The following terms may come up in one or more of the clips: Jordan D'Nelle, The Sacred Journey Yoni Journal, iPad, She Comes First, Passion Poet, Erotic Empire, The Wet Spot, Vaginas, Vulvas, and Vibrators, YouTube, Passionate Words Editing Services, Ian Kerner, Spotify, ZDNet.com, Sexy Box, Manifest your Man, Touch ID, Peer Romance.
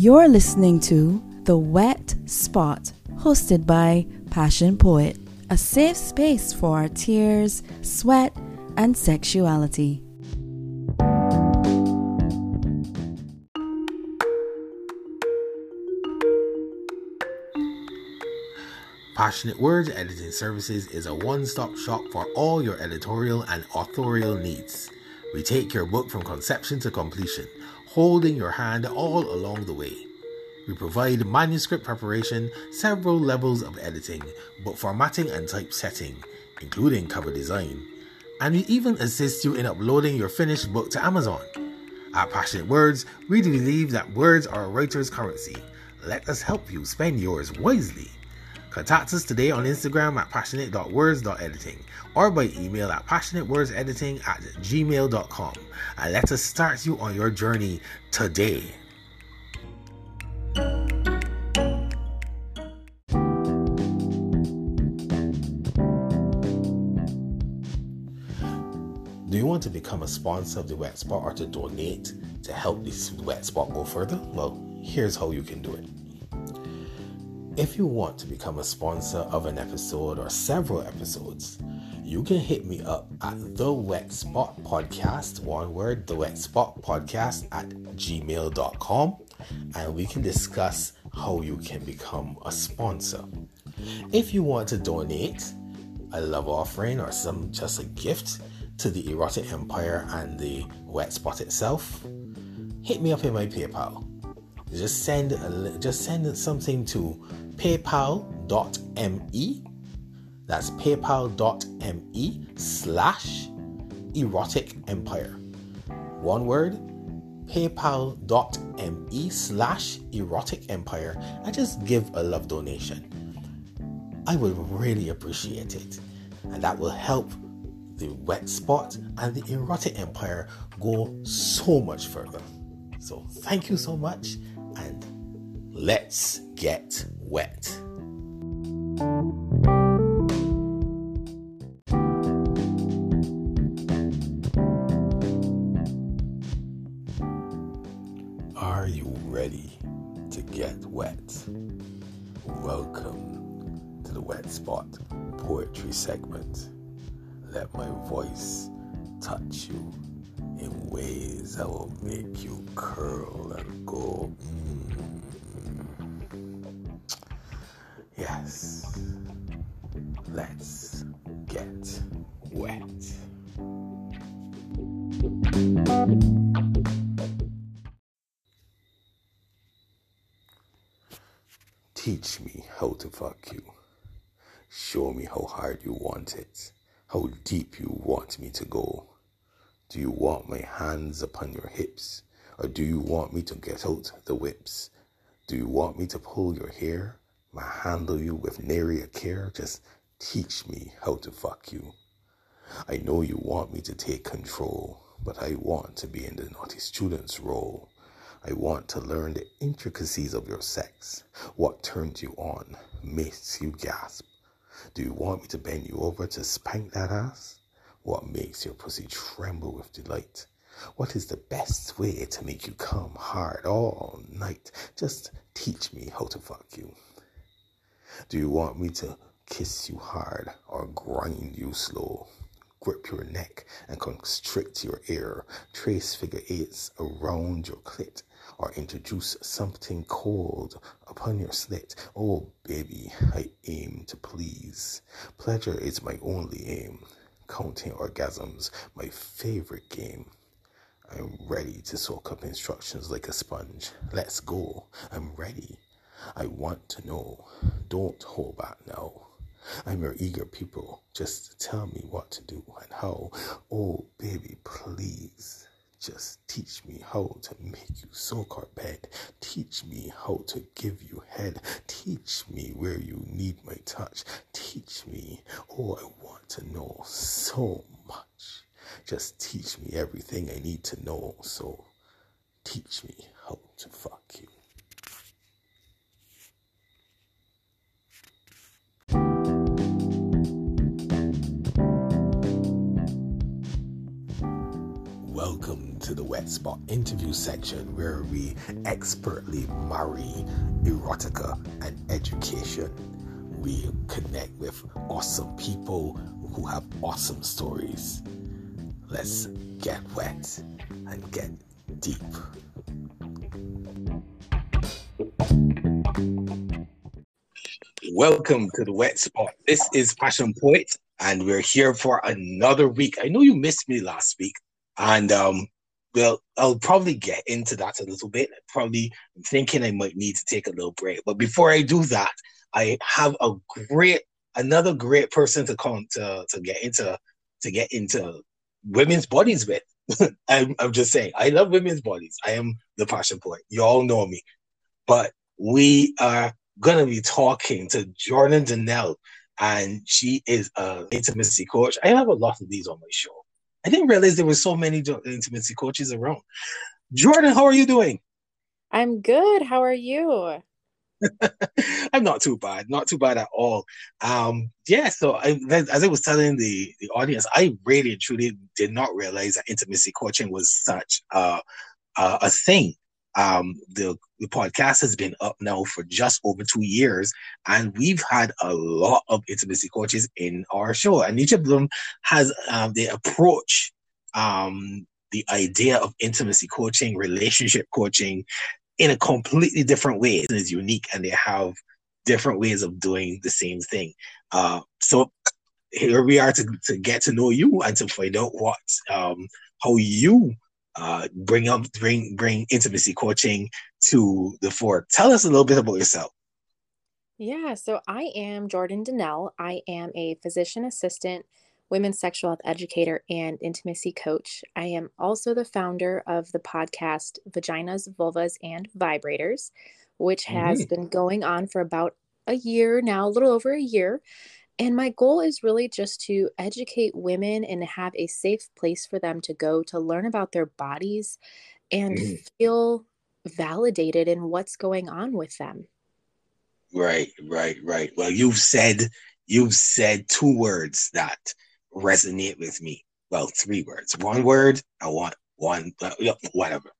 You're listening to The Wet Spot, hosted by Passion Poet, a safe space for our tears, sweat, and sexuality. Passionate Words Editing Services is a one-stop shop for all your editorial and authorial needs. We take your book from conception to completion, holding your hand all along the way. We provide manuscript preparation, several levels of editing, book formatting and typesetting, including cover design. And we even assist you in uploading your finished book to Amazon. At Passionate Words, we believe that words are a writer's currency. Let us help you spend yours wisely. Contact us today on Instagram at passionate.words.editing or by email at passionatewordsediting@gmail.com, and let us start you on your journey today. Do you want to become a sponsor of The Wet Spot or to donate to help this Wet Spot go further? Well, here's how you can do it. If you want to become a sponsor of an episode or several episodes, you can hit me up at The Wet Spot Podcast, one word, The Wet Spot Podcast @gmail.com, and we can discuss how you can become a sponsor. If you want to donate a love offering or some just a gift to the Erotic Empire and the Wet Spot itself, hit me up in my PayPal. Just send something to paypal.me. That's paypal.me/erotic empire. One word, paypal.me/erotic empire, and just give a love donation. I would really appreciate it, and that will help the Wet Spot and the Erotic Empire go so much further. So thank you so much, and let's get wet. Are you ready to get wet? Welcome to the Wet Spot Poetry segment. Let my voice touch you in ways that will make you curl and go. Yes, let's get wet. Teach me how to fuck you. Show me how hard you want it, how deep you want me to go. Do you want my hands upon your hips? Or do you want me to get out the whips? Do you want me to pull your hair? My handle you with nary a care? Just teach me how to fuck you. I know you want me to take control, but I want to be in the naughty student's role. I want to learn the intricacies of your sex. What turns you on, makes you gasp. Do you want me to bend you over to spank that ass? What makes your pussy tremble with delight? What is the best way to make you come hard all night? Just teach me how to fuck you. Do you want me to kiss you hard or grind you slow? Grip your neck and constrict your ear. Trace figure eights around your clit or introduce something cold upon your slit. Oh, baby, I aim to please. Pleasure is my only aim. Counting orgasms, my favorite game. I'm ready to soak up instructions like a sponge. Let's go. I'm ready. I want to know. Don't hold back now. I'm your eager people. Just tell me what to do and how. Oh, baby, please. Just teach me how to make you soak our bed. Teach me how to give you head. Teach me where you need my touch. Teach me. Oh, I want to know so much. Just teach me everything I need to know. So teach me how to fuck you. welcome to the Wet Spot interview section, where we expertly marry erotica and education. We connect with awesome people who have awesome stories. Let's get wet and get deep. Welcome to the Wet Spot. This is Passion Poet, and we're here for another week. I know you missed me last week, and I'll probably get into that a little bit. I'm thinking I might need to take a little break. But before I do that, I have another great person to come to get into women's bodies with. I'm just saying, I love women's bodies. I am the Passion Poet. You all know me. But we are going to be talking to Jordan D'Nelle, and she is an intimacy coach. I have a lot of these on my show. I didn't realize there were so many intimacy coaches around. Jordan, how are you doing? I'm good. How are you? I'm not too bad. Not too bad at all. As I was telling the audience, I really and truly did not realize that intimacy coaching was such a thing. The podcast has been up now for just over 2 years, and we've had a lot of intimacy coaches in our show. And each of them has, they approach the idea of intimacy coaching, relationship coaching in a completely different way. It is unique, and they have different ways of doing the same thing. So here we are to get to know you and to find out what, how you bring intimacy coaching to the fore. Tell us a little bit about yourself. Yeah, so I am Jordan D'Nelle. I am a physician assistant, women's sexual health educator, and intimacy coach. I am also the founder of the podcast Vaginas, Vulvas, and Vibrators, which has been going on for about a year now, a little over a year. And my goal is really just to educate women and have a safe place for them to go to learn about their bodies and feel validated in what's going on with them. Right. Well, you've said 2 words that resonate with me. Well, 3 words. 1 word, I want one, whatever.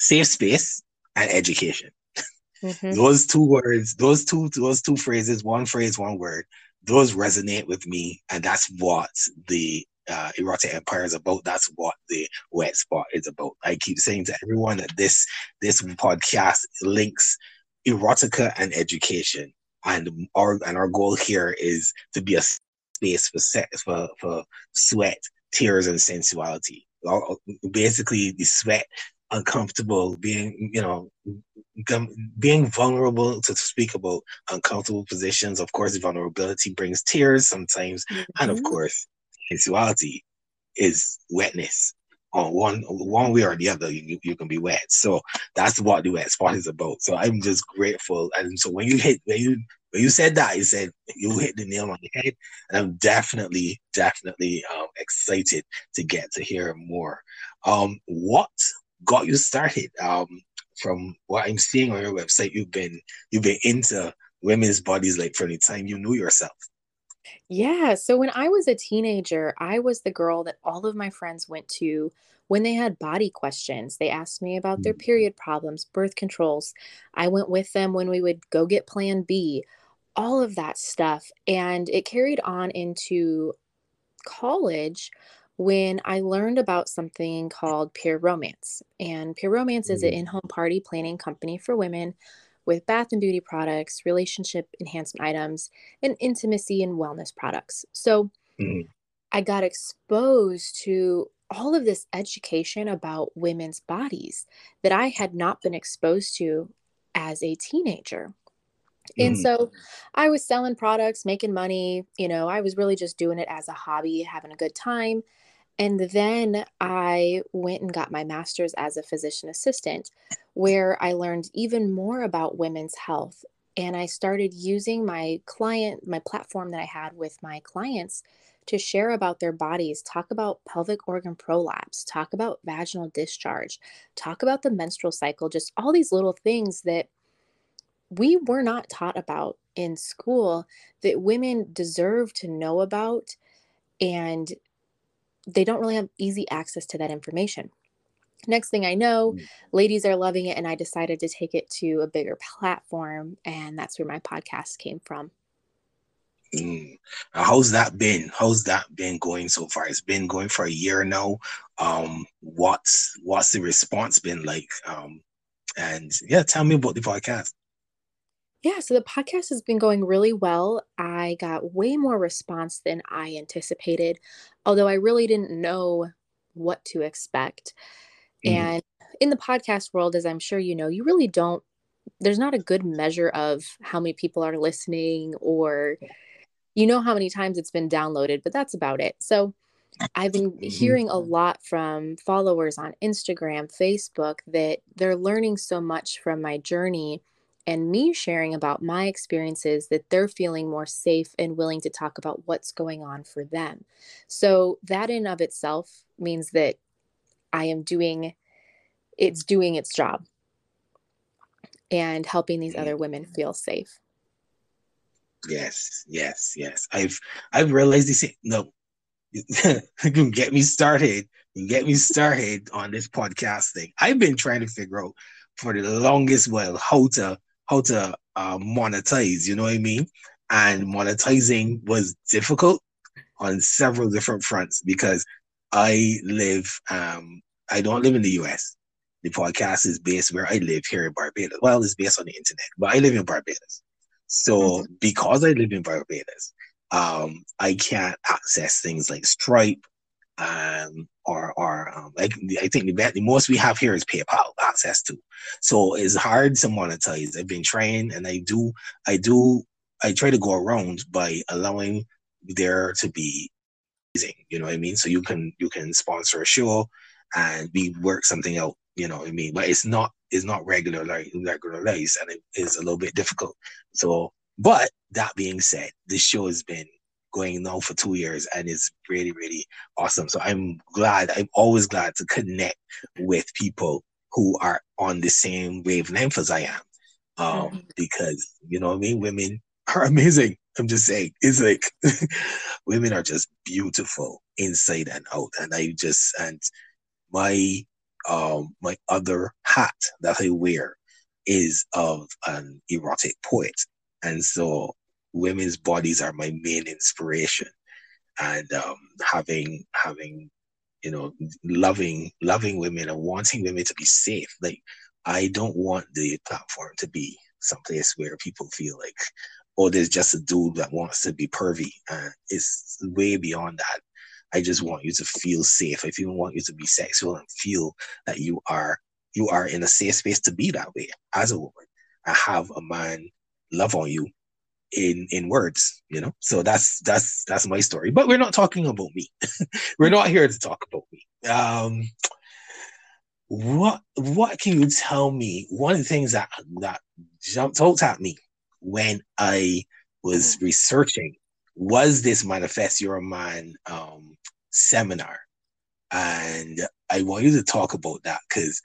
Safe space and education. Mm-hmm. Those two phrases, one phrase, 1 word. Those resonate with me, and that's what the Erotic Empire is about. That's what the Wet Spot is about. I keep saying to everyone that this podcast links erotica and education, and our goal here is to be a space for sweat, tears, and sensuality. Basically, the sweat, uncomfortable, being vulnerable to speak about uncomfortable positions. Of course, vulnerability brings tears sometimes, and of course, sensuality is wetness. On one way or the other, you can be wet. So that's what the Wet Spot is about. So I'm just grateful. And so when you said that, you said you hit the nail on the head. And I'm definitely excited to get to hear more. What got you started? From what I'm seeing on your website, you've been into women's bodies like from the time you knew yourself. Yeah. So when I was a teenager, I was the girl that all of my friends went to when they had body questions. They asked me about their period problems, birth controls. I went with them when we would go get Plan B, all of that stuff. And it carried on into college when I learned about something called Peer Romance. And Peer Romance is an in-home party planning company for women with bath and beauty products, relationship enhancement items, and intimacy and wellness products. So I got exposed to all of this education about women's bodies that I had not been exposed to as a teenager. And so I was selling products, making money. You know, I was really just doing it as a hobby, having a good time. And then I went and got my master's as a physician assistant, where I learned even more about women's health. And I started using my platform that I had with my clients to share about their bodies, talk about pelvic organ prolapse, talk about vaginal discharge, talk about the menstrual cycle, just all these little things that we were not taught about in school that women deserve to know about, and they don't really have easy access to that information. Next thing I know, ladies are loving it, and I decided to take it to a bigger platform, and that's where my podcast came from. How's that been? How's that been going so far? It's been going for a year now. What's the response been like? And yeah, tell me about the podcast. Yeah, so the podcast has been going really well. I got way more response than I anticipated, although I really didn't know what to expect. And in the podcast world, as I'm sure you know, you really don't, there's not a good measure of how many people are listening or, you know, how many times it's been downloaded, but that's about it. So I've been hearing a lot from followers on Instagram, Facebook, that they're learning so much from my journey and me sharing about my experiences that they're feeling more safe and willing to talk about what's going on for them. So that in of itself means that I am doing its job and helping these other women feel safe. Yes. I've realized this. No, you can get me started on this podcast thing. I've been trying to figure out for the longest while how to monetize, you know what I mean? And monetizing was difficult on several different fronts because I don't live in the US. The podcast is based where I live here in Barbados. Well, it's based on the internet, but I live in Barbados. So because I live in Barbados, I can't access things like Stripe, I think the most we have here is PayPal access to. So it's hard to monetize. I've been trying, and I try to go around by allowing there to be, you know what I mean? So you can sponsor a show and we work something out, you know what I mean? But it's not regularized, and it is a little bit difficult. So, but that being said, this show has been going now for 2 years, and it's really, really awesome. So I'm always glad to connect with people who are on the same wavelength as I am. Because, you know what I mean? Women are amazing. I'm just saying, it's like women are just beautiful inside and out. And my other hat that I wear is of an erotic poet. And so women's bodies are my main inspiration. And having, you know, loving women and wanting women to be safe. Like, I don't want the platform to be someplace where people feel like, oh, there's just a dude that wants to be pervy. It's way beyond that. I just want you to feel safe. I want you to be sexual and feel that you are in a safe space to be that way as a woman. I have a man love on you in words, you know. So that's my story. But we're not talking about me. We're not here to talk about me. What can you tell me? One of the things that jumped out at me when I was researching was this Manifest Your Man seminar, and I want you to talk about that, because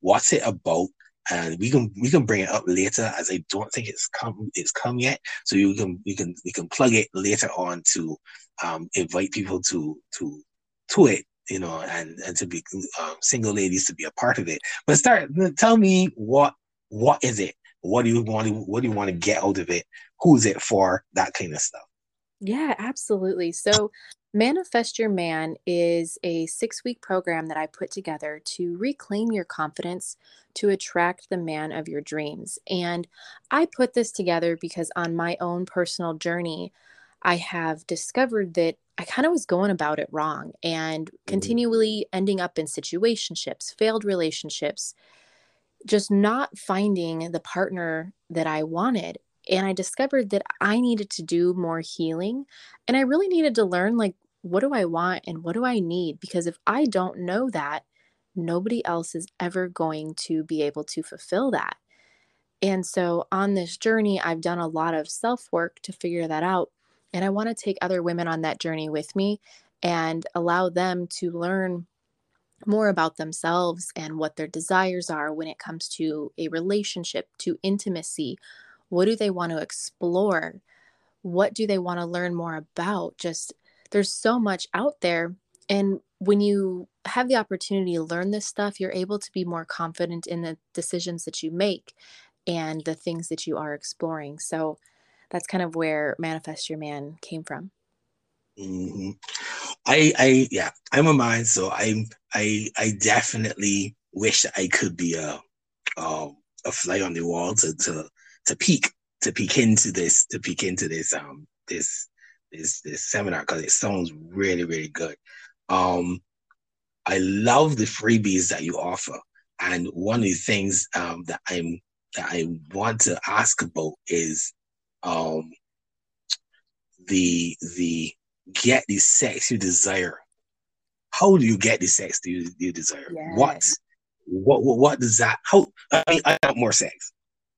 what's it about? And we can bring it up later, as I don't think it's come yet. So we can plug it later on to invite people to it, you know, and to be single ladies to be a part of it. But tell me what is it? What do you want to get out of it? Who's it for? That kind of stuff. Yeah, absolutely. So Manifest Your Man is a 6-week program that I put together to reclaim your confidence to attract the man of your dreams. And I put this together because on my own personal journey, I have discovered that I kind of was going about it wrong and continually ending up in situationships, failed relationships, just not finding the partner that I wanted. And I discovered that I needed to do more healing, and I really needed to learn, like, what do I want and what do I need? Because if I don't know that, nobody else is ever going to be able to fulfill that. And so on this journey, I've done a lot of self-work to figure that out. And I want to take other women on that journey with me and allow them to learn more about themselves and what their desires are when it comes to a relationship, to intimacy. What do they want to explore? What do they want to learn more about? Just, there's so much out there. And when you have the opportunity to learn this stuff, you're able to be more confident in the decisions that you make and the things that you are exploring. So that's kind of where Manifest Your Man came from. Mm-hmm. I'm a man, so I definitely wish I could be a fly on the wall to peek into this seminar, because it sounds really, really good. I love the freebies that you offer, and one of the things that I want to ask about is the get the sex you desire. How do you get the sex you desire? Yes. What does that? How? I mean, I want more sex.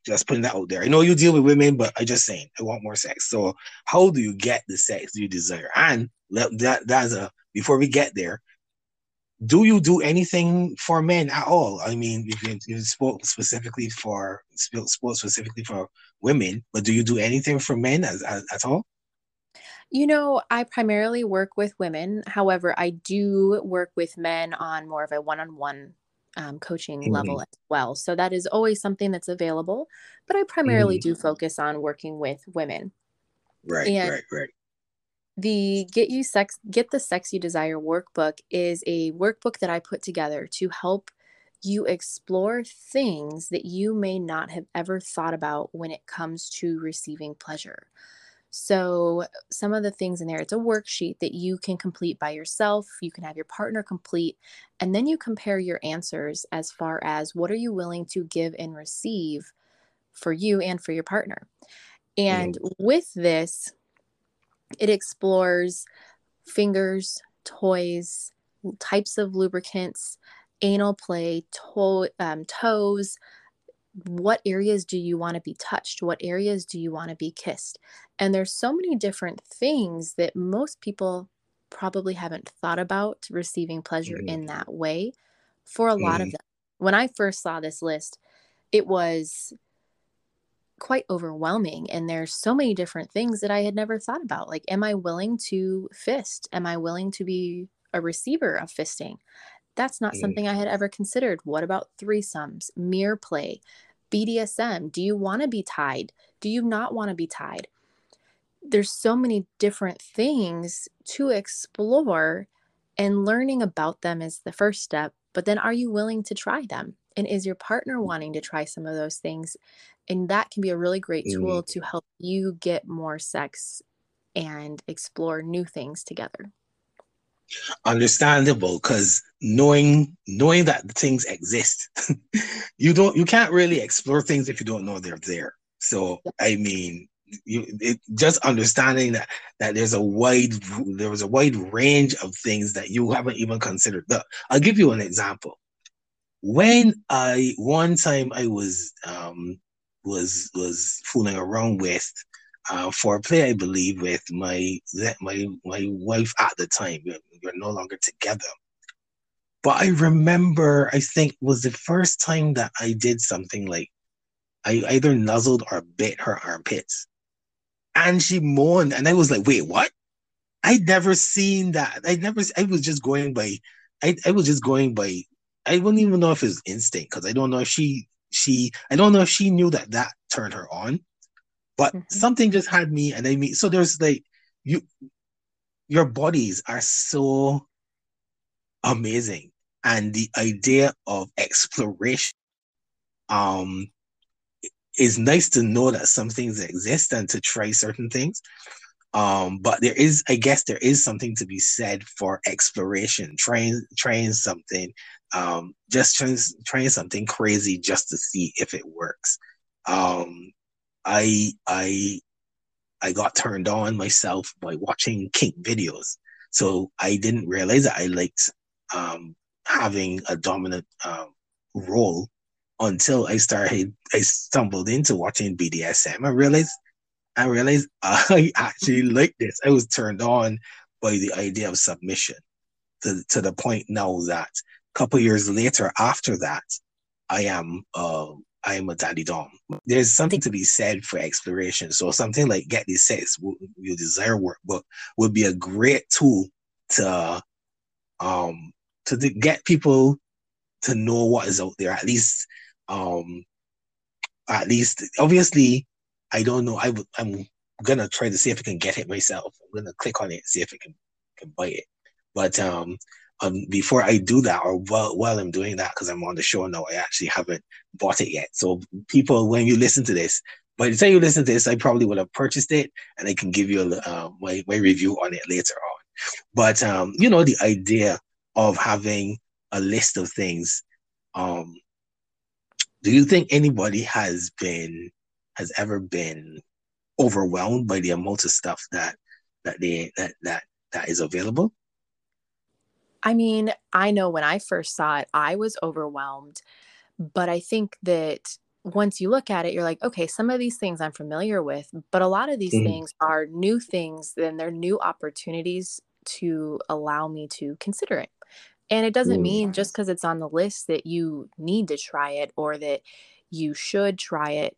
Just putting that out there. I know you deal with women, but I just saying I want more sex. So how do you get the sex you desire? And before we get there, do you do anything for men at all? I mean, you spoke specifically for women, but do you do anything for men at all? You know, I primarily work with women. However, I do work with men on more of a one-on-one coaching mm-hmm. level as well. So that is always something that's available, but I primarily mm-hmm. do focus on working with women. Right. The Get the Sex You Desire workbook is a workbook that I put together to help you explore things that you may not have ever thought about when it comes to receiving pleasure. So some of the things in there, it's a worksheet that you can complete by yourself. You can have your partner complete, and then you compare your answers as far as what are you willing to give and receive for you and for your partner. And with this, it explores fingers, toys, types of lubricants, anal play, toes. What areas do you want to be touched? What areas do you want to be kissed? And there's so many different things that most people probably haven't thought about receiving pleasure mm-hmm. in that way for a lot mm-hmm. of them. When I first saw this list, it was quite overwhelming, and there's so many different things that I had never thought about. Like, am I willing to fist? Am I willing to be a receiver of fisting? That's not something I had ever considered. What about threesomes, mirror play, BDSM? Do you want to be tied? Do you not want to be tied? There's so many different things to explore, and learning about them is the first step. But then, are you willing to try them? And is your partner wanting to try some of those things? And that can be a really great tool to help you get more sex and explore new things together. Understandable, because knowing that things exist, you can't really explore things if you don't know they're there. So I mean, just understanding that there was a wide range of things that you haven't even considered. Look, I'll give you an example. When I was fooling around with foreplay, I believe, with my wife at the time. We're no longer together. But I remember, I think, was the first time that I did something like, I either nuzzled or bit her armpits. And she moaned, and I was like, wait, what? I'd never seen that. I was just going by, I wouldn't even know if it was instinct, because I don't know if she knew that turned her on. But mm-hmm. something just had me, and I mean, so there's like, your bodies are so amazing, and the idea of exploration, is nice to know that some things exist and to try certain things. But I guess there is something to be said for exploration, trying something, just trying something crazy just to see if it works. I got turned on myself by watching kink videos. So I didn't realize that I liked having a dominant role until I stumbled into watching BDSM. I realized I actually liked this. I was turned on by the idea of submission to the point now that a couple years later after that, I am a daddy dom. There's something to be said for exploration. So something like Get the Sex You Desire workbook would be a great tool to to get people to know what is out there. At least, obviously, I don't know. I'm going to try to see if I can get it myself. I'm going to click on it and see if I can buy it. But before I do that, or while I'm doing that, because I'm on the show now, I actually haven't bought it yet. So people, when you listen to this, by the time you listen to this, I probably would have purchased it, and I can give you my review on it later on. But, the idea of having a list of things, do you think anybody has ever been overwhelmed by the amount of stuff that is available? I mean, I know when I first saw it, I was overwhelmed, but I think that once you look at it, you're like, okay, some of these things I'm familiar with, but a lot of these things are new things, and they're new opportunities to allow me to consider it. And it doesn't mean just because it's on the list that you need to try it or that you should try it.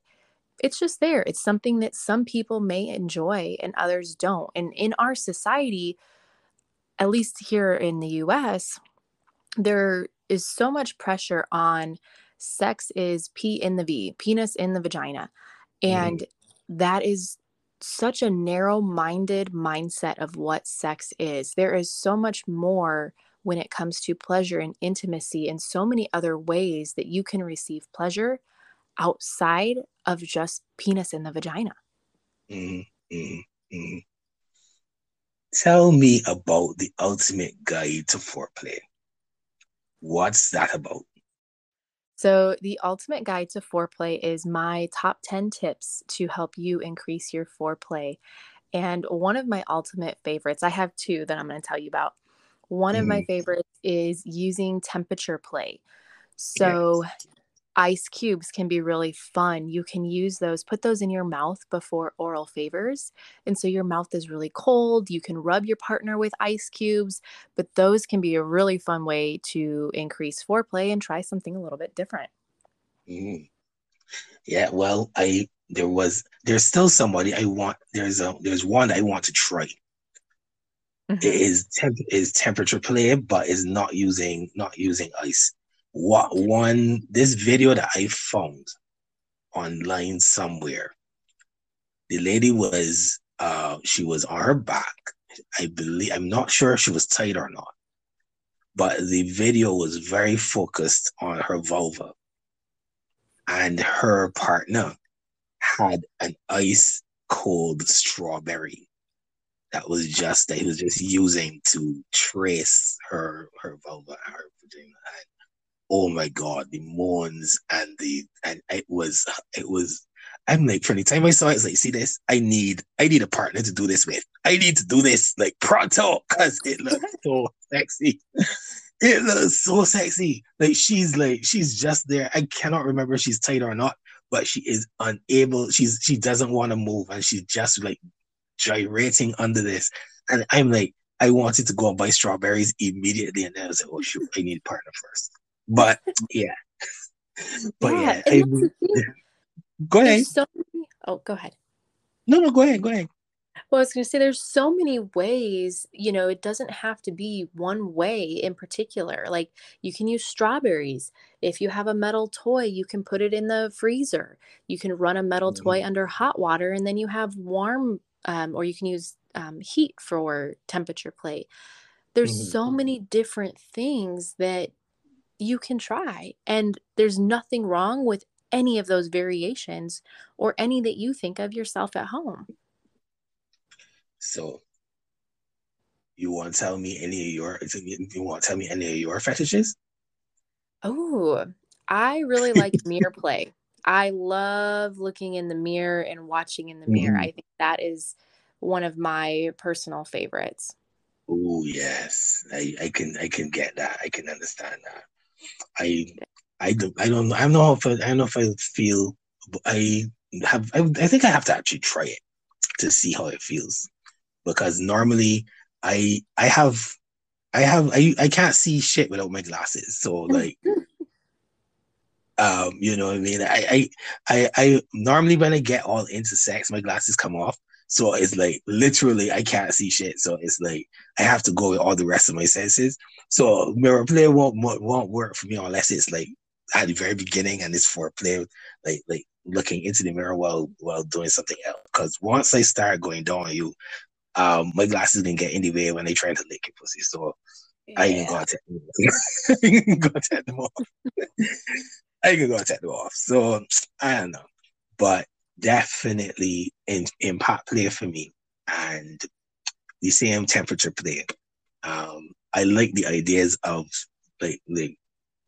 It's just there. It's something that some people may enjoy and others don't. And in our society, at least here in the US, there is so much pressure on sex is P in the V, penis in the vagina. And that is such a narrow-minded mindset of what sex is. There is so much more when it comes to pleasure and intimacy and so many other ways that you can receive pleasure outside of just penis in the vagina. Tell me about the ultimate guide to foreplay. What's that about? So the ultimate guide to foreplay is my top 10 tips to help you increase your foreplay. And one of my ultimate favorites, I have two that I'm going to tell you about. One of my favorites is using temperature play. So ice cubes can be really fun. You can use those, put those in your mouth before oral favors. And so your mouth is really cold. You can rub your partner with ice cubes, but those can be a really fun way to increase foreplay and try something a little bit different. Yeah, well, there's still somebody I want. There's one I want to try. It is temperature play, but it's not using ice. This video that I found online somewhere, the lady was, she was on her back. I believe, I'm not sure if she was tight or not, but the video was very focused on her vulva, and her partner had an ice cold strawberry that he was just using to trace her vulva and her vagina. Oh my God, the moans and it was. I'm like, from the time I saw it, I was like, see this? I need a partner to do this with. I need to do this like pronto, because it looks so sexy. It looks so sexy. She's just there. I cannot remember if she's tight or not, but she is unable. She doesn't want to move, and she's just like gyrating under this. And I'm like, I wanted to go and buy strawberries immediately, and then I was like, oh shoot, I need a partner first. But yeah. Go ahead. Go ahead. No, go ahead. Well, I was going to say, there's so many ways, it doesn't have to be one way in particular. Like, you can use strawberries. If you have a metal toy, you can put it in the freezer. You can run a metal toy under hot water, and then you have warm, or you can use heat for temperature play. There's so many different things that you can try, and there's nothing wrong with any of those variations or any that you think of yourself at home. So you want to tell me any of your fetishes? Oh, I really like mirror play. I love looking in the mirror and watching in the mirror. I think that is one of my personal favorites. Oh yes, I can get that. I can understand that. I think I have to actually try it to see how it feels, because normally I can't see shit without my glasses, so like you know what I mean, I normally when I get all into sex, my glasses come off, so it's like literally I can't see shit, so it's like I have to go with all the rest of my senses. So foreplay won't work for me unless it's like at the very beginning and it's foreplay, like looking into the mirror while doing something else. Because once I start going down on you, my glasses can get in the way when they try to lick your pussy. So yeah. I can go and take them off. So I don't know, but definitely impact play for me, and the same temperature play. I like the ideas of like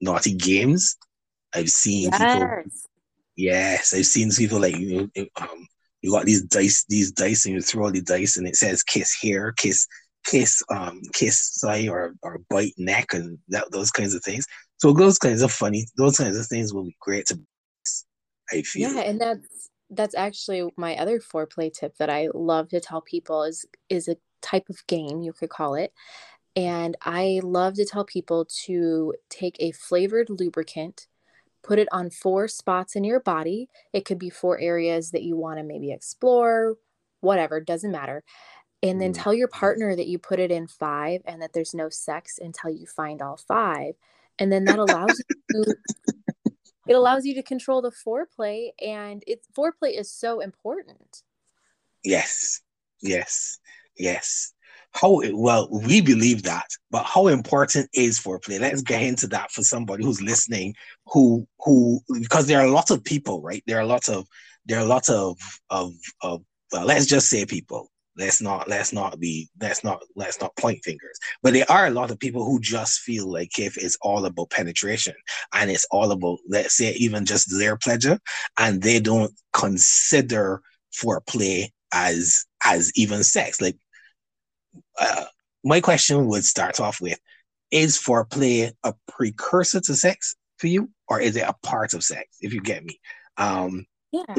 naughty games. I've seen people like, you know, you got these dice, and you throw the dice, and it says kiss here, kiss side or bite neck, and those kinds of things. So those kinds of things will be great to, I feel. Yeah, and that's actually my other foreplay tip that I love to tell people is a type of game, you could call it. And I love to tell people to take a flavored lubricant, put it on 4 spots in your body. It could be 4 areas that you want to maybe explore, whatever, doesn't matter. And then tell your partner that you put it in 5 and that there's no sex until you find all 5. And then that allows you to control the foreplay, and foreplay is so important. Yes. We believe that, but how important is foreplay? Let's get into that for somebody who's listening, who because there are a lot of people, right? There are a lot of let's just say people. Let's not point fingers. But there are a lot of people who just feel like if it's all about penetration and it's all about, let's say, even just their pleasure, and they don't consider foreplay as even sex. Like, my question would start off with: is foreplay a precursor to sex for you, or is it a part of sex? If you get me,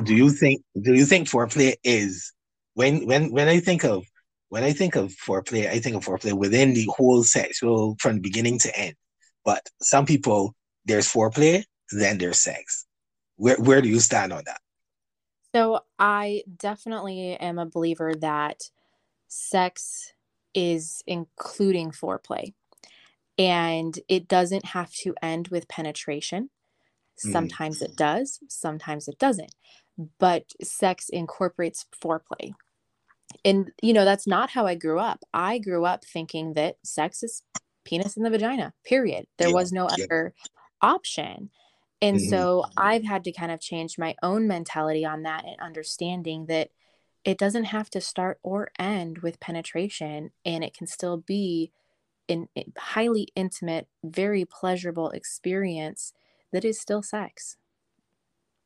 do you think foreplay is? When I think of foreplay, I think of foreplay within the whole sexual from beginning to end. But some people, there's foreplay, then there's sex. Where do you stand on that? So I definitely am a believer that sex is including foreplay, and it doesn't have to end with penetration. Sometimes it does, sometimes it doesn't. But sex incorporates foreplay. And, you know, that's not how I grew up. I grew up thinking that sex is penis in the vagina, period. There was no other option. And so I've had to kind of change my own mentality on that and understanding that it doesn't have to start or end with penetration, and it can still be a highly intimate, very pleasurable experience that is still sex.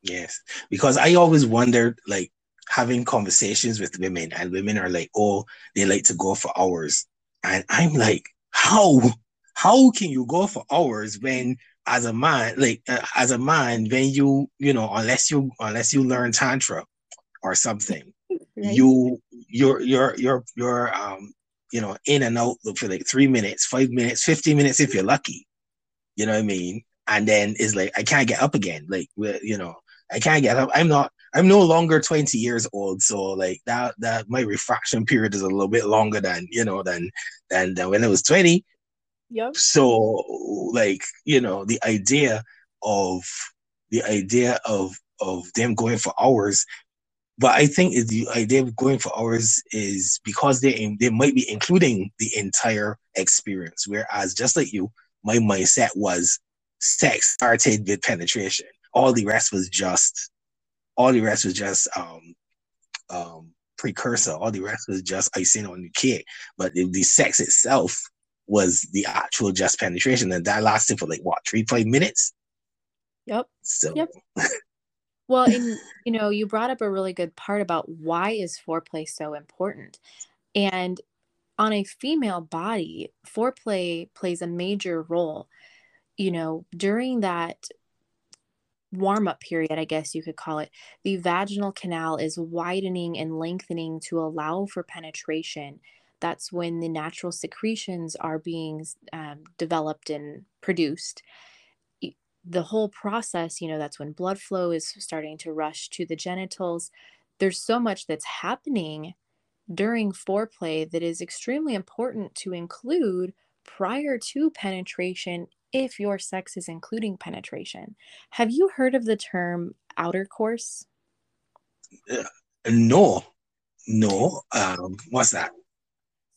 Yes, because I always wondered, like, having conversations with women, and women are like, oh, they like to go for hours. And I'm like, how can you go for hours when, as a man, when you know, unless you learn tantra or something, right. you're you know, in and out for like 3 minutes, 5 minutes, 15 minutes, if you're lucky, you know what I mean? And then it's like, I can't get up again. Like, you know, I can't get up. I'm no longer 20 years old. So like that my refraction period is a little bit longer than when I was 20. Yep. So like, you know, the idea of them going for hours, but I think the idea of going for hours is because they might be including the entire experience. Whereas, just like you, my mindset was sex started with penetration. All the rest was just precursor. All the rest was just icing on the cake. But the sex itself was the actual just penetration, and that lasted for like 3-5 minutes. Yep. So. Yep. Well, and you know, you brought up a really good part about why is foreplay so important, and on a female body, foreplay plays a major role. You know, during that warm-up period, I guess you could call it, the vaginal canal is widening and lengthening to allow for penetration. That's when the natural secretions are being developed and produced. The whole process, you know, that's when blood flow is starting to rush to the genitals. There's so much that's happening during foreplay that is extremely important to include prior to penetration if your sex is including penetration. Have you heard of the term outer course? No. What's that?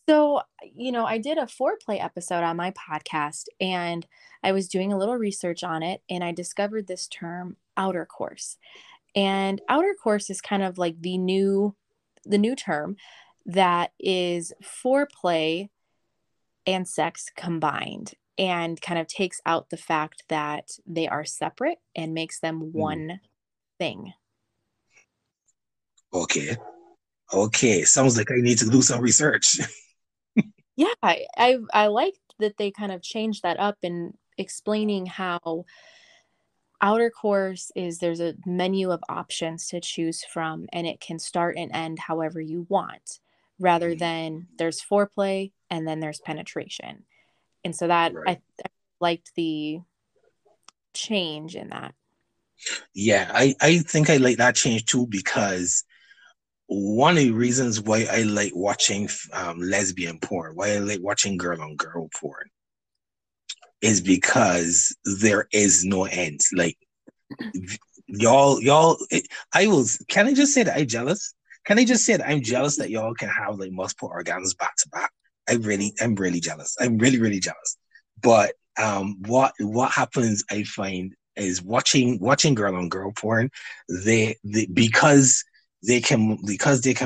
So, you know, I did a foreplay episode on my podcast and I was doing a little research on it and I discovered this term outer course. And outer course is kind of like the new term that is foreplay and sex combined, and kind of takes out the fact that they are separate and makes them one thing. Okay. Sounds like I need to do some research. Yeah, I liked that they kind of changed that up and explaining how outer course is there's a menu of options to choose from, and it can start and end however you want, rather than there's foreplay and then there's penetration. And so that right. I liked the change in that. Yeah, I think I like that change too, because one of the reasons why I like watching lesbian porn, why I like watching girl-on-girl porn, is because there is no end. Like, y'all, can I just say that I'm jealous? Can I just say that I'm jealous that y'all can have like multiple orgasms back to back? I'm really jealous. I'm really, really jealous. But what happens, I find, is watching girl-on-girl porn, because they can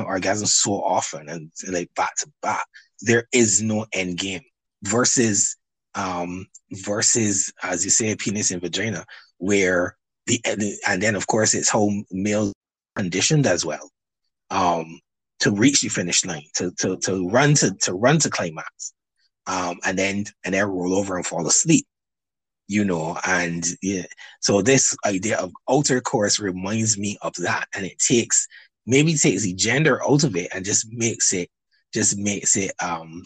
orgasm so often and like back to back, there is no end game versus as you say, penis and vagina, where and then of course it's home male conditioned as well, to reach the finish line, to run to climax, and then roll over and fall asleep, you know. And yeah, so this idea of outer course reminds me of that, and it takes the gender out of it and just makes it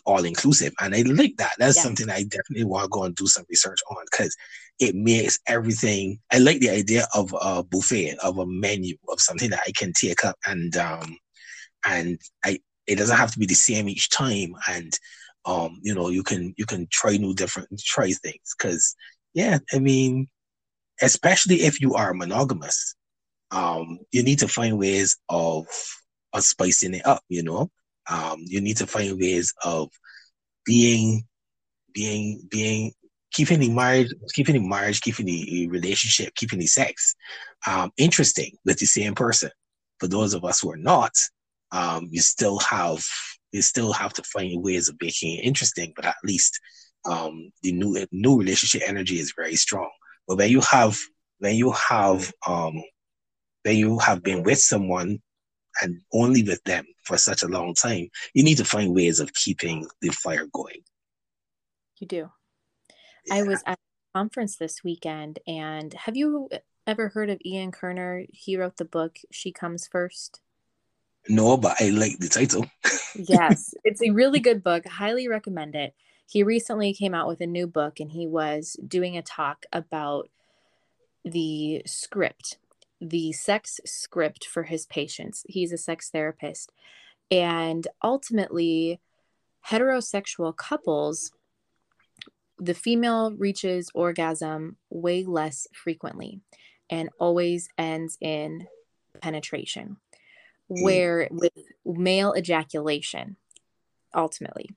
all inclusive. And I like that. That's something I definitely want to go and do some research on, because it makes everything. I like the idea of a buffet, of a menu, of something that I can take up, and it doesn't have to be the same each time. And you know, you can try things, because yeah, I mean, especially if you are monogamous, you need to find ways of spicing it up, you know. You need to find ways of being keeping the marriage, keeping the relationship, keeping the sex interesting with the same person. For those of us who are not, you still have to find ways of making it interesting, but at least the new relationship energy is very strong. But when you have been with someone and only with them for such a long time, you need to find ways of keeping the fire going. You do. Yeah. I was at a conference this weekend, and have you ever heard of Ian Kerner? He wrote the book, She Comes First. No, but I like the title. Yes, it's a really good book. Highly recommend it. He recently came out with a new book, and he was doing a talk about the script, the sex script for his patients. He's a sex therapist. And ultimately, heterosexual couples, the female reaches orgasm way less frequently and always ends in penetration, where with male ejaculation, ultimately,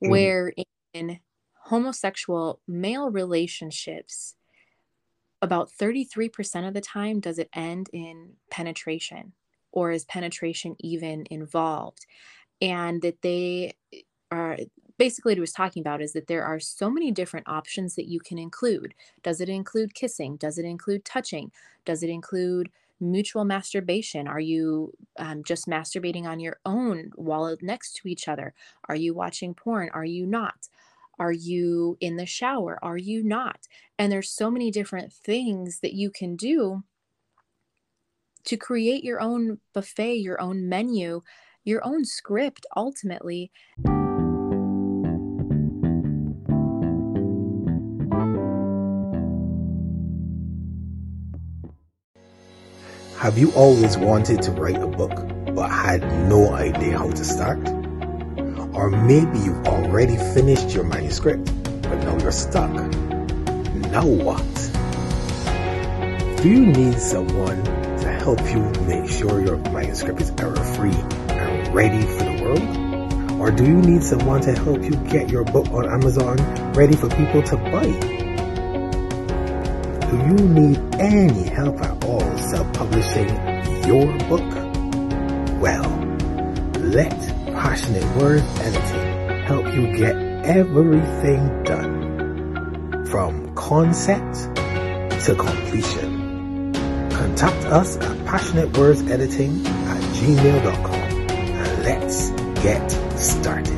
where in homosexual male relationships, about 33% of the time does it end in penetration, or is penetration even involved? And that they are basically, what he was talking about is that there are so many different options that you can include. Does it include kissing? Does it include touching? Does it include mutual masturbation? Are you just masturbating on your own while next to each other? Are you watching porn? Are you not? Are you in the shower? Are you not? And there's so many different things that you can do to create your own buffet, your own menu, your own script, ultimately. Have you always wanted to write a book but had no idea how to start? Or Or maybe you've already finished your manuscript, but now you're stuck. Now what? Do you need someone to help you make sure your manuscript is error-free and ready for the world? Or do you need someone to help you get your book on Amazon ready for people to buy? Do you need any help at all self-publishing your book? Well, let Passionate Words Editing help you get everything done, from concept to completion. Contact us at passionatewordsediting@gmail.com and let's get started.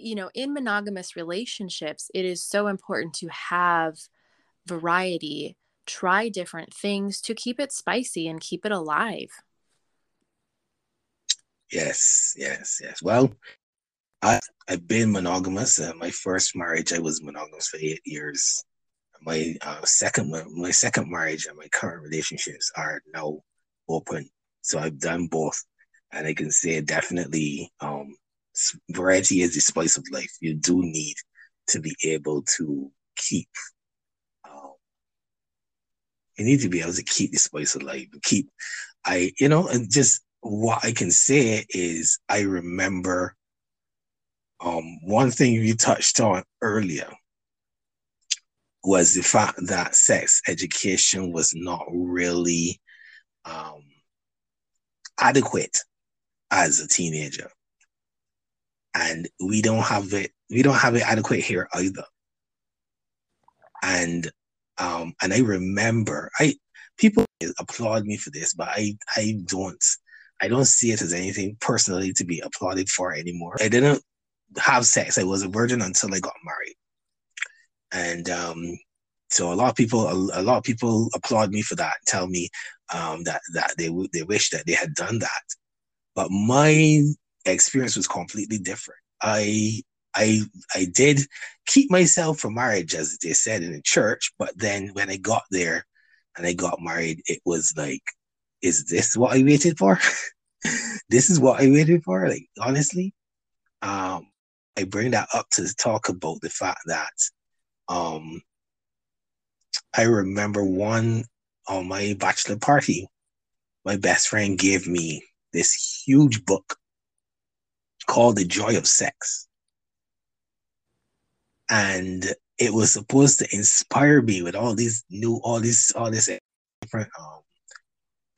You know, in monogamous relationships, it is so important to have variety, try different things to keep it spicy and keep it alive. Yes. Well, I've been monogamous. My first marriage, I was monogamous for 8 years. My second marriage and my current relationships are now open. So I've done both, and I can say definitely, variety is the spice of life. You do need to be able to keep. You need to be able to keep the spice of life. And just what I can say is, I remember one thing you touched on earlier was the fact that sex education was not really adequate as a teenager. And we don't have it adequate here either. And I remember, people applaud me for this, but I don't see it as anything personally to be applauded for anymore. I didn't have sex. I was a virgin until I got married. And so a lot of people applaud me for that, tell me that they wish that they had done that. But my experience was completely different. I did keep myself from marriage, as they said in the church, but then when I got there and I got married, it was like, is this what I waited for? This is what I waited for? Like, honestly, I bring that up to talk about the fact that I remember one on my bachelor party, my best friend gave me this huge book called The Joy of Sex. And it was supposed to inspire me with all these different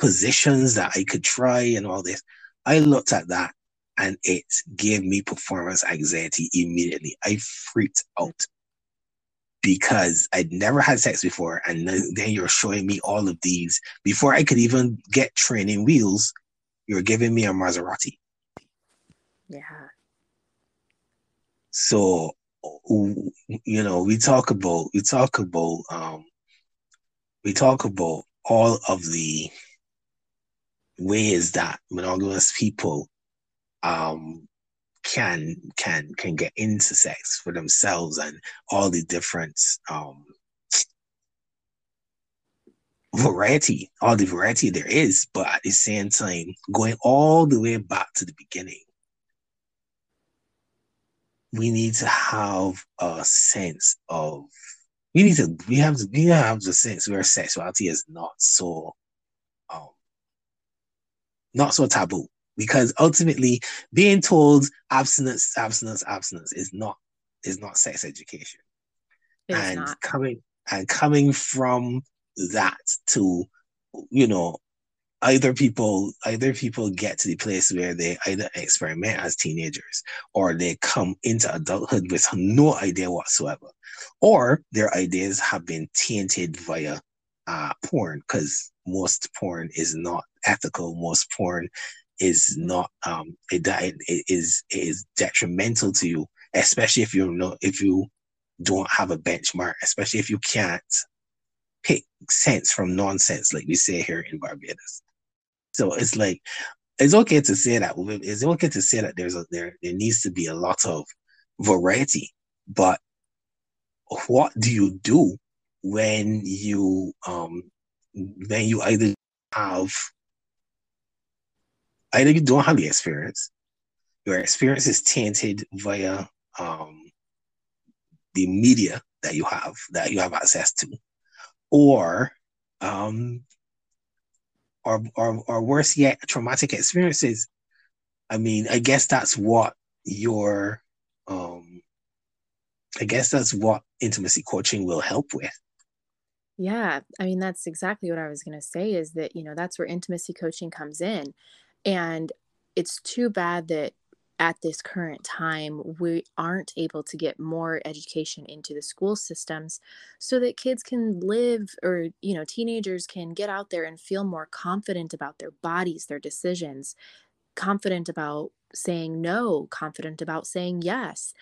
positions that I could try and all this. I looked at that and it gave me performance anxiety immediately. I freaked out because I'd never had sex before. And then you're showing me all of these. Before I could even get training wheels, you're giving me a Maserati. Yeah. So, you know, we talk about all of the ways that monogamous people can get into sex for themselves, and all the different variety, all the variety there is, but at the same time, going all the way back to the beginning. We have the sense where sexuality is not so taboo, because ultimately being told abstinence is not sex education. Coming from that to, you know, Either people get to the place where they either experiment as teenagers, or they come into adulthood with no idea whatsoever, or their ideas have been tainted via porn, because most porn is not ethical. Most porn is not it is detrimental to you, especially if you don't have a benchmark, especially if you can't pick sense from nonsense, like we say here in Barbados. So it's like, it's okay to say that. It's okay to say that there needs to be a lot of variety, but what do you do when you either you don't have the experience, your experience is tainted via the media that you have access to, or worse yet, traumatic experiences. I mean, I guess that's what your I guess that's what intimacy coaching will help with. Yeah, I mean, that's exactly what I was going to say, is that, you know, that's where intimacy coaching comes in. And it's too bad that at this current time, we aren't able to get more education into the school systems so that kids can live, or, you know, teenagers can get out there and feel more confident about their bodies, their decisions, confident about saying no, confident about saying yes.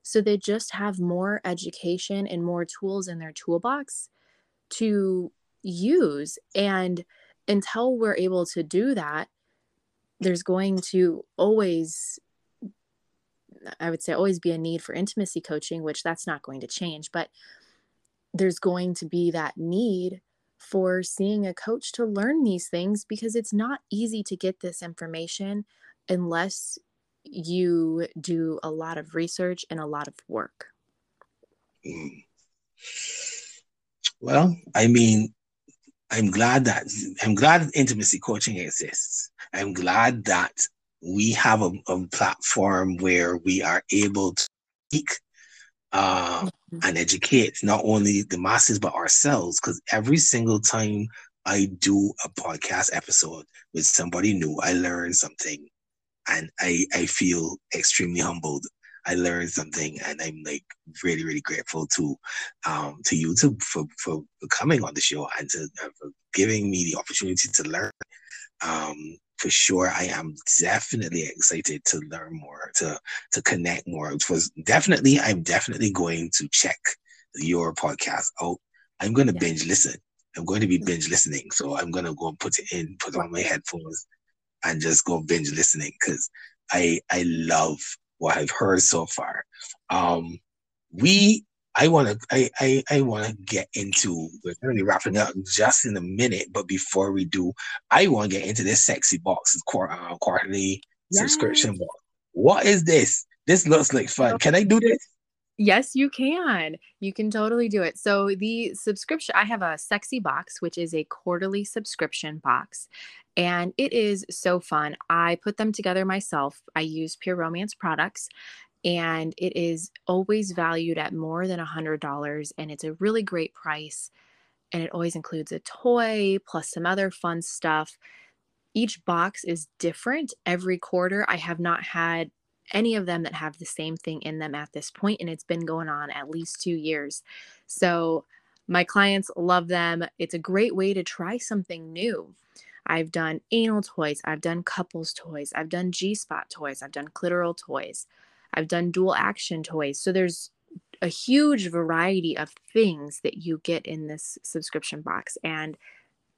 So they just have more education and more tools in their toolbox to use. And until we're able to do that, there's going to always, I would say, always be a need for intimacy coaching, which that's not going to change. But there's going to be that need for seeing a coach to learn these things, because it's not easy to get this information unless you do a lot of research and a lot of work. Well, I mean, I'm glad intimacy coaching exists. I'm glad that we have a platform where we are able to speak and educate not only the masses but ourselves, because every single time I do a podcast episode with somebody new, I learn something. And I feel extremely humbled. I learned something, and I'm like really, really grateful to you for coming on the show and for giving me the opportunity to learn. For sure, I am definitely excited to learn more, to connect more. I'm definitely going to check your podcast out. I'm going to binge listen. I'm going to be binge listening. So I'm going to go and put on my headphones and just go binge listening, because I love what I've heard so far. I wanna get into, we're currently wrapping up just in a minute, but before we do, I wanna get into this Sexy Box quarterly subscription box. What is this? This looks like fun. Can I do this? Yes, you can. You can totally do it. So the subscription, I have a Sexy Box, which is a quarterly subscription box. And it is so fun. I put them together myself. I use Peer Romance products, and it is always valued at more than $100. And it's a really great price. And it always includes a toy plus some other fun stuff. Each box is different every quarter. I have not had any of them that have the same thing in them at this point, and it's been going on at least 2 years. So my clients love them. It's a great way to try something new. I've done anal toys, I've done couples toys, I've done G-spot toys, I've done clitoral toys, I've done dual action toys. So there's a huge variety of things that you get in this subscription box, and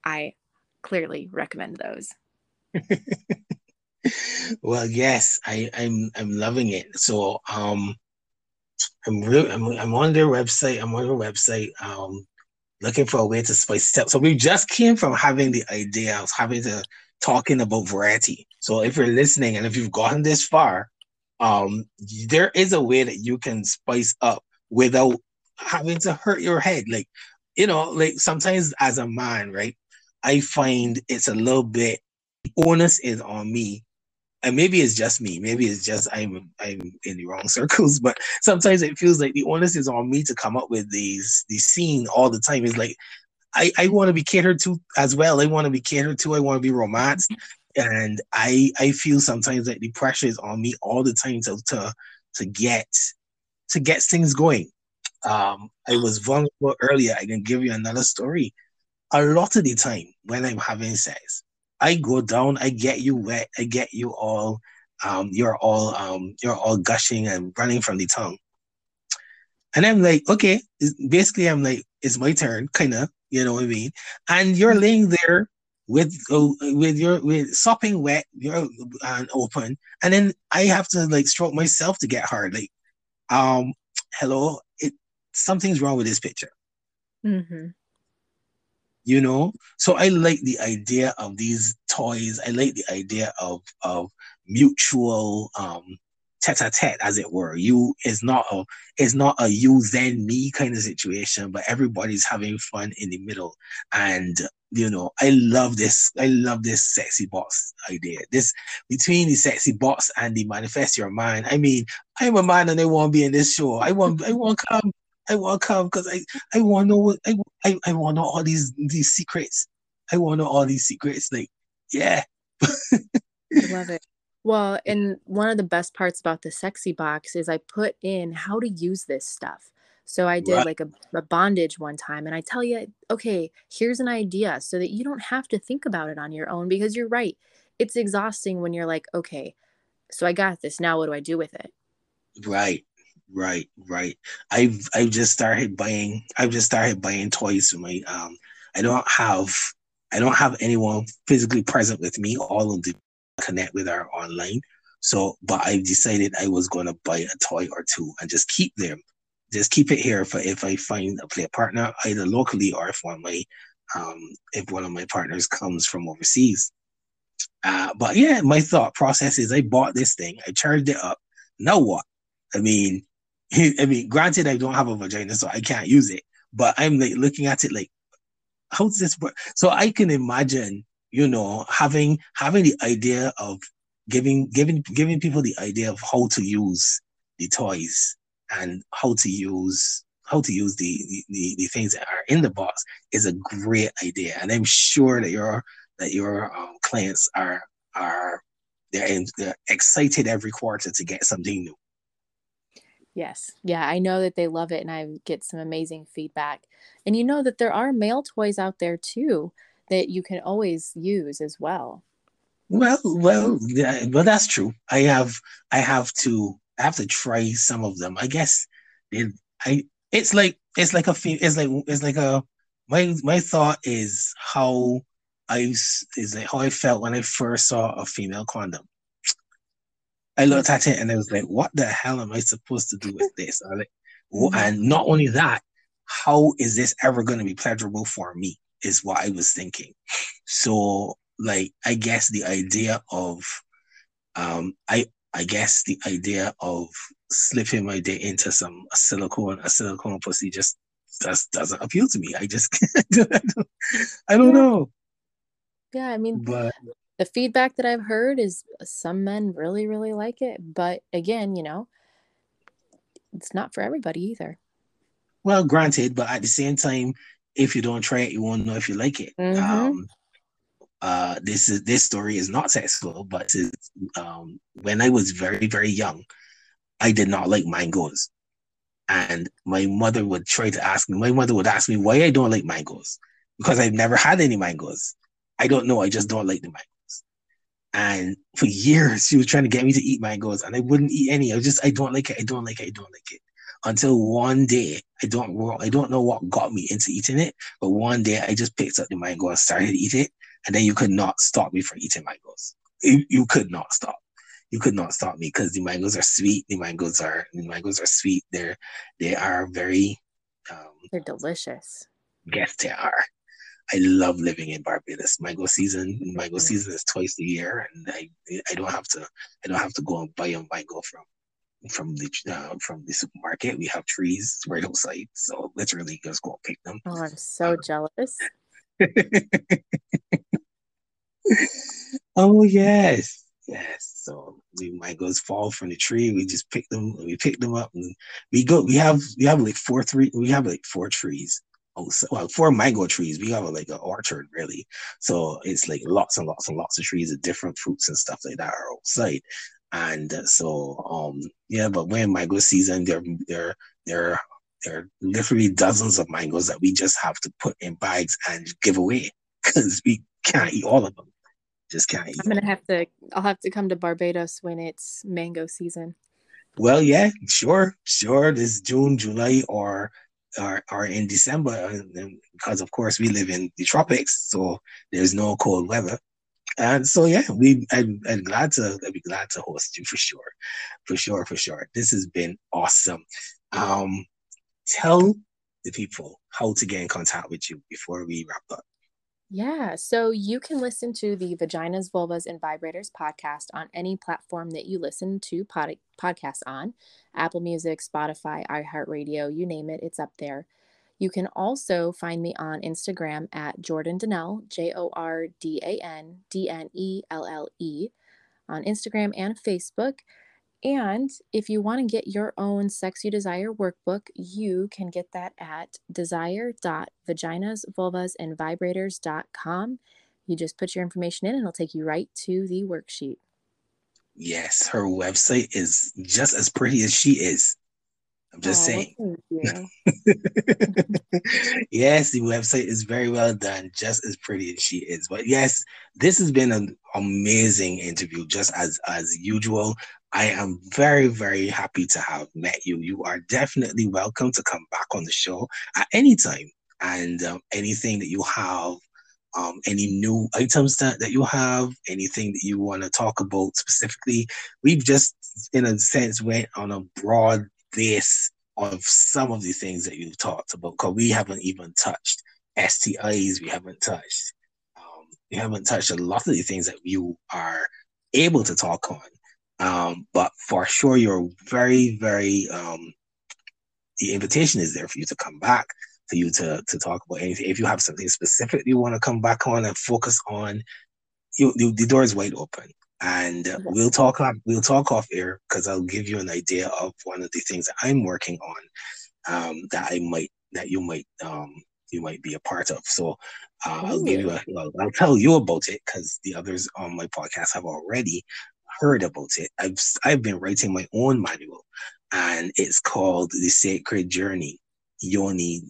I clearly recommend those. Well, yes, I'm loving it. So I'm on their website. Looking for a way to spice it up. So we just came from having the idea of talking about variety. So if you're listening and if you've gotten this far, there is a way that you can spice up without having to hurt your head. Like, you know, like sometimes as a man, right, I find it's a little bit, the onus is on me. And maybe it's just me. Maybe it's just I'm in the wrong circles. But sometimes it feels like the onus is on me to come up with these scene all the time. It's like I want to be catered to as well. I want to be catered to. I want to be romanced, and I feel sometimes like the pressure is on me all the time to get things going. I was vulnerable earlier. I can give you another story. A lot of the time when I'm having sex, I go down, I get you wet, I get you all, you're all gushing and running from the tongue. And I'm like, okay, basically I'm like, it's my turn, kind of, you know what I mean? And you're laying there with sopping wet, you're open, and then I have to like stroke myself to get hard. Like, hello, something's wrong with this picture. Mm-hmm. You know, so I like the idea of these toys. I like the idea of mutual tete-a-tete, as it were. It's not a you then me kind of situation, but everybody's having fun in the middle. And you know, I love this sexy box idea. This between the sexy box and the manifest your man. I mean, I'm a man and I want to be in this show. I won't come because I want to know all these secrets. I want to know all these secrets. Like, yeah. I love it. Well, and one of the best parts about the sexy box is I put in how to use this stuff. So I did like a bondage one time, and I tell you, okay, here's an idea so that you don't have to think about it on your own, because you're right. It's exhausting when you're like, okay, so I got this. Now what do I do with it? Right. I've just started buying toys for my I don't have anyone physically present with me. All of the connect with our online. So, but I've decided I was going to buy a toy or two and just keep them. Just keep it here for if I find a play partner, either locally or if one of my partners comes from overseas. But yeah, my thought process is I bought this thing, I charged it up. Now what? I mean, granted, I don't have a vagina, so I can't use it, but I'm like looking at it like, how does this work? So I can imagine, you know, having the idea of giving people the idea of how to use the toys and how to use the things that are in the box is a great idea. And I'm sure that your clients they're excited every quarter to get something new. Yes. Yeah, I know that they love it, and I get some amazing feedback. And you know that there are male toys out there too that you can always use as well. Well, that's true. I have to try some of them. I guess my thought is how I felt when I first saw a female condom. I looked at it and I was like, what the hell am I supposed to do with this? And not only that, how is this ever going to be pleasurable for me is what I was thinking. So like, I guess the idea of, I guess the idea of slipping my dick into some silicone pussy just doesn't appeal to me. I just, I don't know. Yeah. I mean, but the feedback that I've heard is some men really, really like it. But again, you know, it's not for everybody either. Well, granted, but at the same time, if you don't try it, you won't know if you like it. Mm-hmm. This story is not sexual, but when I was very, very young, I did not like mangoes. And my mother would ask me why I don't like mangoes, because I've never had any mangoes. I don't know. I just don't like the mangoes. And for years, she was trying to get me to eat mangoes, and I wouldn't eat any. I don't like it. Until one day, I don't know what got me into eating it, but one day I just picked up the mango and started to eat it, and then you could not stop me from eating mangoes. You could not stop. You could not stop me because the mangoes are sweet. The mangoes are sweet. They are very. They're delicious. Yes, they are. I love living in Barbados. Mango season is twice a year, and I don't have to go and buy a mango from the supermarket. We have trees right outside, so literally just go and pick them. Oh, I'm so jealous. Oh yes. So the mangoes fall from the tree. We just pick them. We pick them up, and we go. We have like four trees. Well, 4 mango trees. We have like an orchard, really. So it's like lots and lots and lots of trees of different fruits and stuff like that are outside. And so, yeah. But when mango season, there are literally dozens of mangoes that we just have to put in bags and give away because we can't eat all of them. Just can't eat. I'll have to come to Barbados when it's mango season. Well, yeah, sure. This June, July, or in December, because of course we live in the tropics, so there's no cold weather. And so yeah, I'd be glad to host you for sure. This has been awesome. Tell the people how to get in contact with you before we wrap up? Yeah, so you can listen to the Vaginas, Vulvas, and Vibrators podcast on any platform that you listen to podcasts on. Apple Music, Spotify, iHeartRadio, you name it, it's up there. You can also find me on Instagram at Jordan D'Nelle, JordanDnelle, on Instagram and Facebook. And if you want to get your own Sex You Desire workbook, you can get that at desire.vaginasvulvasandvibrators.com. You just put your information in and it'll take you right to the worksheet. Yes, her website is just as pretty as she is. I'm just saying. Thank you. Yes, the website is very well done, just as pretty as she is. But yes, this has been an amazing interview, just as usual. I am very, very happy to have met you. You are definitely welcome to come back on the show at any time. And anything that you have, any new items that you have, anything that you want to talk about specifically, we've just, in a sense, went on a broad base of some of the things that you've talked about, because we haven't even touched STIs. We haven't touched a lot of the things that you are able to talk on. But for sure, you're very, very, the invitation is there for you to come back, for you to talk about anything. If you have something specific you want to come back on and focus on, the door is wide open. And we'll talk off air, because I'll give you an idea of one of the things that I'm working on, that you might be a part of. So I'll tell you about it, because the others on my podcast have already heard about it. I've been writing my own manual, and it's called The Sacred Journey Yoni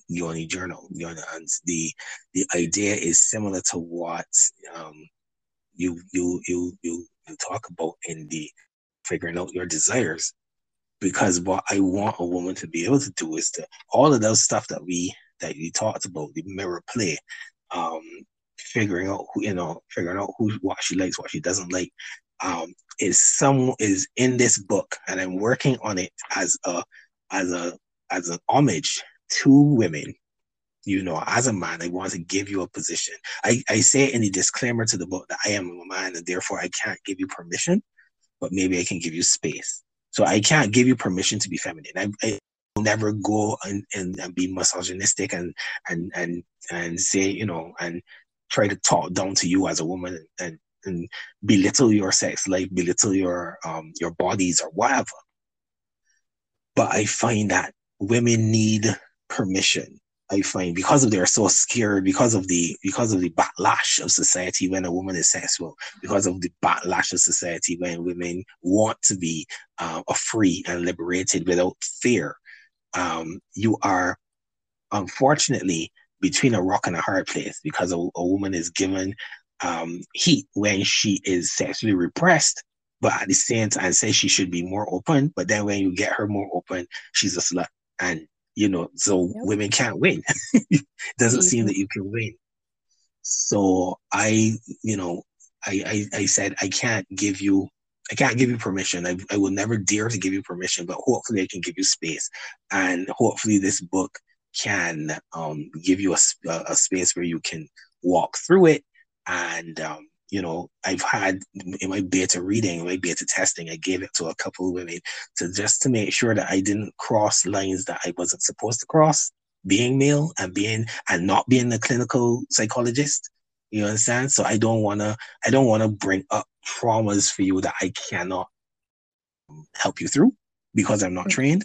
Journal. And the idea is similar to what you talk about in the figuring out your desires, because what I want a woman to be able to do is to all of those stuff that you talked about, the mirror play, figuring out what she likes, what she doesn't like. Is in this book, and I'm working on it as an homage to women. As a man, I want to give you a position. I say in the disclaimer to the book that I am a man, and therefore I can't give you permission, but maybe I can give you space. So I can't give you permission to be feminine. I will never go and be misogynistic and say, and try to talk down to you as a woman and belittle your sex life, belittle your bodies or whatever. But I find that women need permission. I find, because of they're so scared, because of the backlash of society when a woman is sexual, because of the backlash of society when women want to be free and liberated without fear, you are unfortunately between a rock and a hard place, because a woman is given heat when she is sexually repressed, but at the same time say she should be more open, but then when you get her more open, she's a slut, and women can't win. It doesn't seem that you can win. So I said I can't give you permission. I will never dare to give you permission, but hopefully I can give you space, and hopefully this book can give you a space where you can walk through it. And, I've had in my beta reading, my beta testing, I gave it to a couple of women just to make sure that I didn't cross lines that I wasn't supposed to cross, being male and not being a clinical psychologist. You understand? So I don't want to bring up traumas for you that I cannot help you through, because I'm not trained,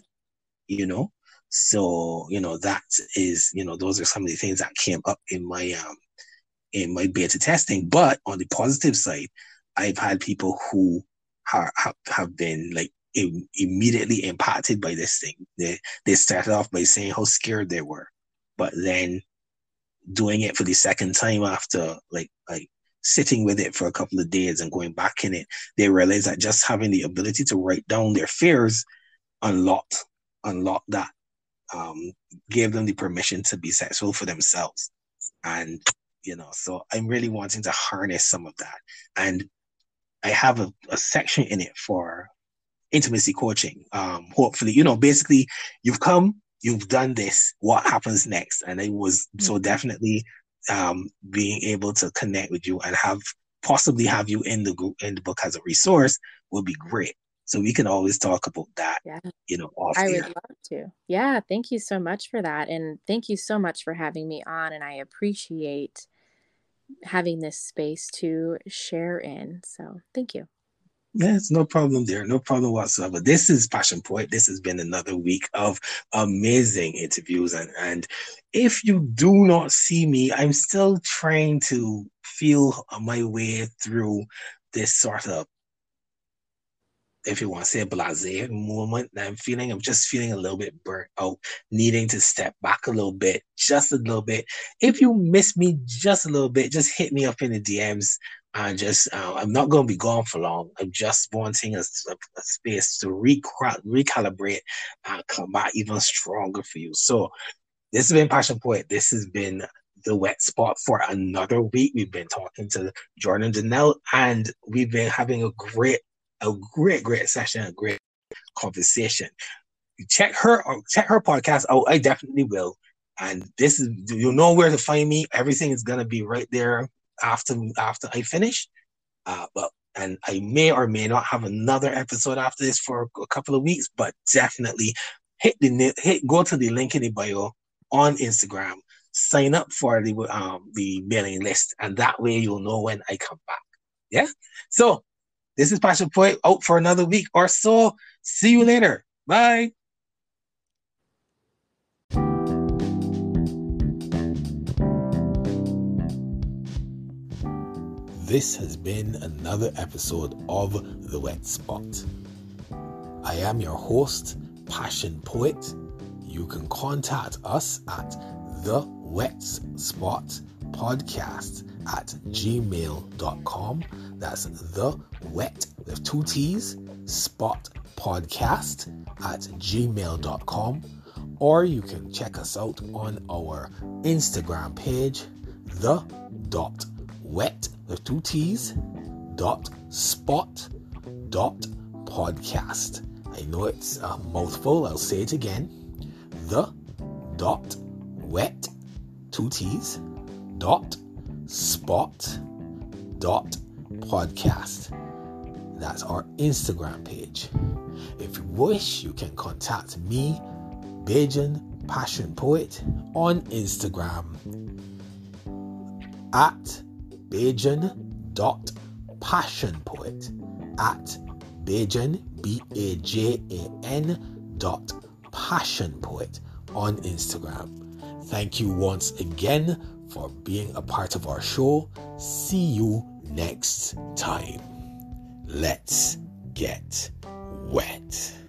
So, that is, those are some of the things that came up in my beta testing. But on the positive side, I've had people who have been like immediately impacted by this thing. They started off by saying how scared they were, but then doing it for the second time after like sitting with it for a couple of days and going back in it, they realized that just having the ability to write down their fears unlocked that, gave them the permission to be sexual for themselves. And so I'm really wanting to harness some of that. And I have a section in it for intimacy coaching. Hopefully, basically you've come, you've done this, what happens next? And it was so definitely being able to connect with you and have possibly have you in the group, in the book as a resource would be great. So we can always talk about that, you know, off I would love to. Yeah. Thank you so much for that. And thank you so much for having me on. And I appreciate having this space to share in. So thank you. Yes, no problem there. No problem whatsoever. This is Passion Poet. This has been another week of amazing interviews. And if you do not see me, I'm still trying to feel my way through this sort of, if you want to say, a blasé moment that I'm feeling. I'm just feeling a little bit burnt out, needing to step back a little bit, just a little bit. If you miss me just a little bit, just hit me up in the DMs. And just, I'm not going to be gone for long. I'm just wanting a space to recalibrate and come back even stronger for you. So this has been Passion Poet. This has been The Wet Spot for another week. We've been talking to Jordan D'Nelle, and we've been having a great session, a great conversation. Check her podcast. Oh, I definitely will. And this is, you know where to find me. Everything is going to be right there after I finish. And I may or may not have another episode after this for a couple of weeks, but definitely go to the link in the bio on Instagram, sign up for the mailing list, and that way you'll know when I come back. Yeah. So this is Passion Poet, out for another week or so. See you later. Bye. This has been another episode of The Wet Spot. I am your host, Passion Poet. You can contact us at thewetspotpodcast@gmail.com. That's the wet with 2 T's spot podcast @gmail.com, or you can check us out on our Instagram page, the.wet.spot.podcast. I know it's a mouthful. I'll say it again. The.wet.spot.podcast. That's our Instagram page. If you wish, you can contact me, Bajan Passion Poet, on Instagram at Bajan.passionpoet, at Bajan, Bajan .passionpoet on Instagram. Thank you once again for being a part of our show. See you next time. Let's get wet.